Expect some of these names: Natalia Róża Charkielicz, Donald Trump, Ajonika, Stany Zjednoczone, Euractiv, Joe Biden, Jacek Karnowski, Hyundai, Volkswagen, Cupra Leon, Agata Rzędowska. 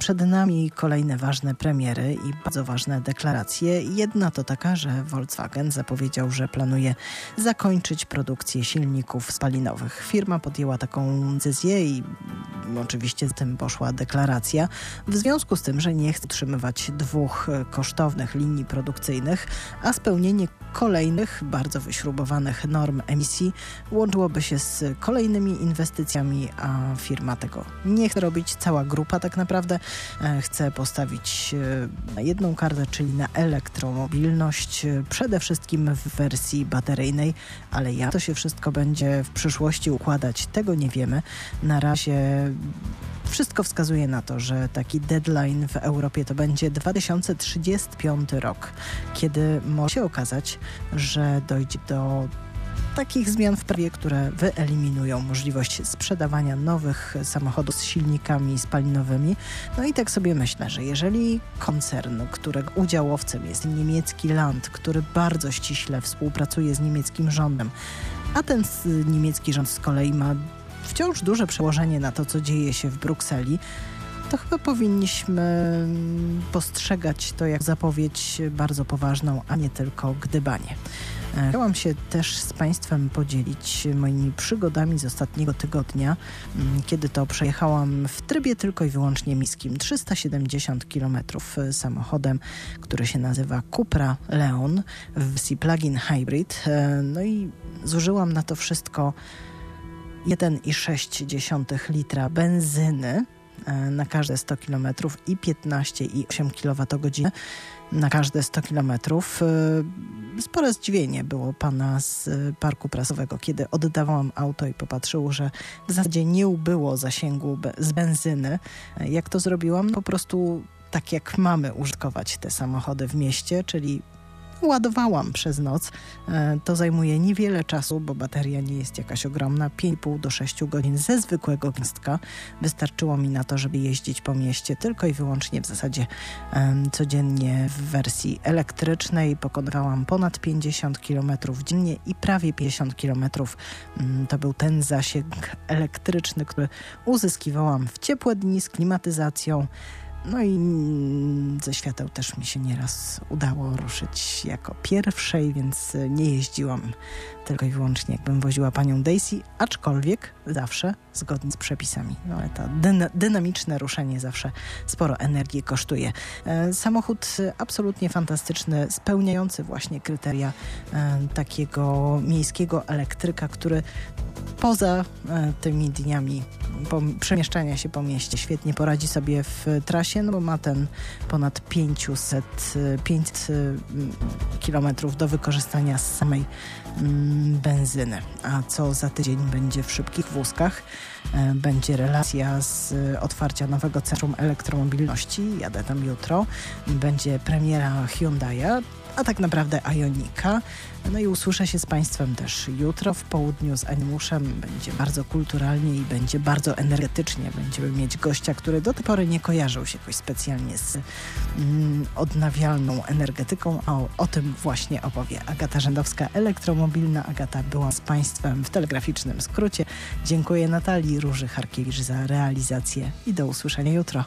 Przed nami kolejne ważne premiery i bardzo ważne deklaracje. Jedna to taka, że Volkswagen zapowiedział, że planuje zakończyć produkcję silników spalinowych. Firma podjęła taką decyzję i oczywiście z tym poszła deklaracja. W związku z tym, że nie chce utrzymywać dwóch kosztownych linii produkcyjnych, a spełnienie kolejnych bardzo wyśrubowanych norm emisji łączyłoby się z kolejnymi inwestycjami, a firma tego nie chce robić. Cała grupa tak naprawdę chce postawić na jedną kartę, czyli na elektromobilność, przede wszystkim w wersji bateryjnej, ale jak to się wszystko będzie w przyszłości układać, tego nie wiemy. Na razie wszystko wskazuje na to, że taki deadline w Europie to będzie 2035 rok, kiedy może się okazać, że dojdzie do takich zmian w prawie, które wyeliminują możliwość sprzedawania nowych samochodów z silnikami spalinowymi. No i tak sobie myślę, że jeżeli koncern, którego udziałowcem jest niemiecki Land, który bardzo ściśle współpracuje z niemieckim rządem, a ten niemiecki rząd z kolei ma wciąż duże przełożenie na to, co dzieje się w Brukseli, to chyba powinniśmy postrzegać to jak zapowiedź bardzo poważną, a nie tylko gdybanie. Chciałam się też z Państwem podzielić moimi przygodami z ostatniego tygodnia, kiedy to przejechałam w trybie tylko i wyłącznie miejskim 370 km samochodem, który się nazywa Cupra Leon w wersji plug-in hybrid. No i zużyłam na to wszystko 1,6 litra benzyny na każde 100 km i 15,8 kWh na każde 100 km. Spore zdziwienie było pana z parku prasowego, kiedy oddawałam auto i popatrzył, że w zasadzie nie ubyło zasięgu z benzyny. Jak to zrobiłam? Po prostu tak jak mamy użytkować te samochody w mieście, czyli ładowałam przez noc. To zajmuje niewiele czasu, bo bateria nie jest jakaś ogromna. 5,5 do 6 godzin ze zwykłego gniazdka wystarczyło mi na to, żeby jeździć po mieście tylko i wyłącznie w zasadzie codziennie w wersji elektrycznej. Pokonywałam ponad 50 km dziennie i prawie 50 km to był ten zasięg elektryczny, który uzyskiwałam w ciepłe dni z klimatyzacją. No i ze świateł też mi się nieraz udało ruszyć jako pierwszej, więc nie jeździłam tylko i wyłącznie, jakbym woziła panią Daisy, aczkolwiek zawsze zgodnie z przepisami. No ale to dynamiczne ruszenie zawsze sporo energii kosztuje. Samochód absolutnie fantastyczny, spełniający właśnie kryteria takiego miejskiego elektryka, który poza tymi dniami przemieszczania się po mieście świetnie poradzi sobie w trasie, no bo ma ten ponad 500 km do wykorzystania z samej benzyny. A co za tydzień będzie w szybkich wózkach? Będzie relacja z otwarcia nowego Centrum Elektromobilności. Jadę tam jutro. Będzie premiera Hyundai'a, a tak naprawdę Ajonika. No i usłyszę się z Państwem też jutro w południu z Animuszem. Będzie bardzo kulturalnie i będzie bardzo energetycznie. Będziemy mieć gościa, który do tej pory nie kojarzył się jakoś specjalnie z odnawialną energetyką, a o tym właśnie opowie Agata Rzędowska, elektromobilna. Agata była z Państwem w telegraficznym skrócie. Dziękuję Natalii Róży Charkielicz za realizację i do usłyszenia jutro.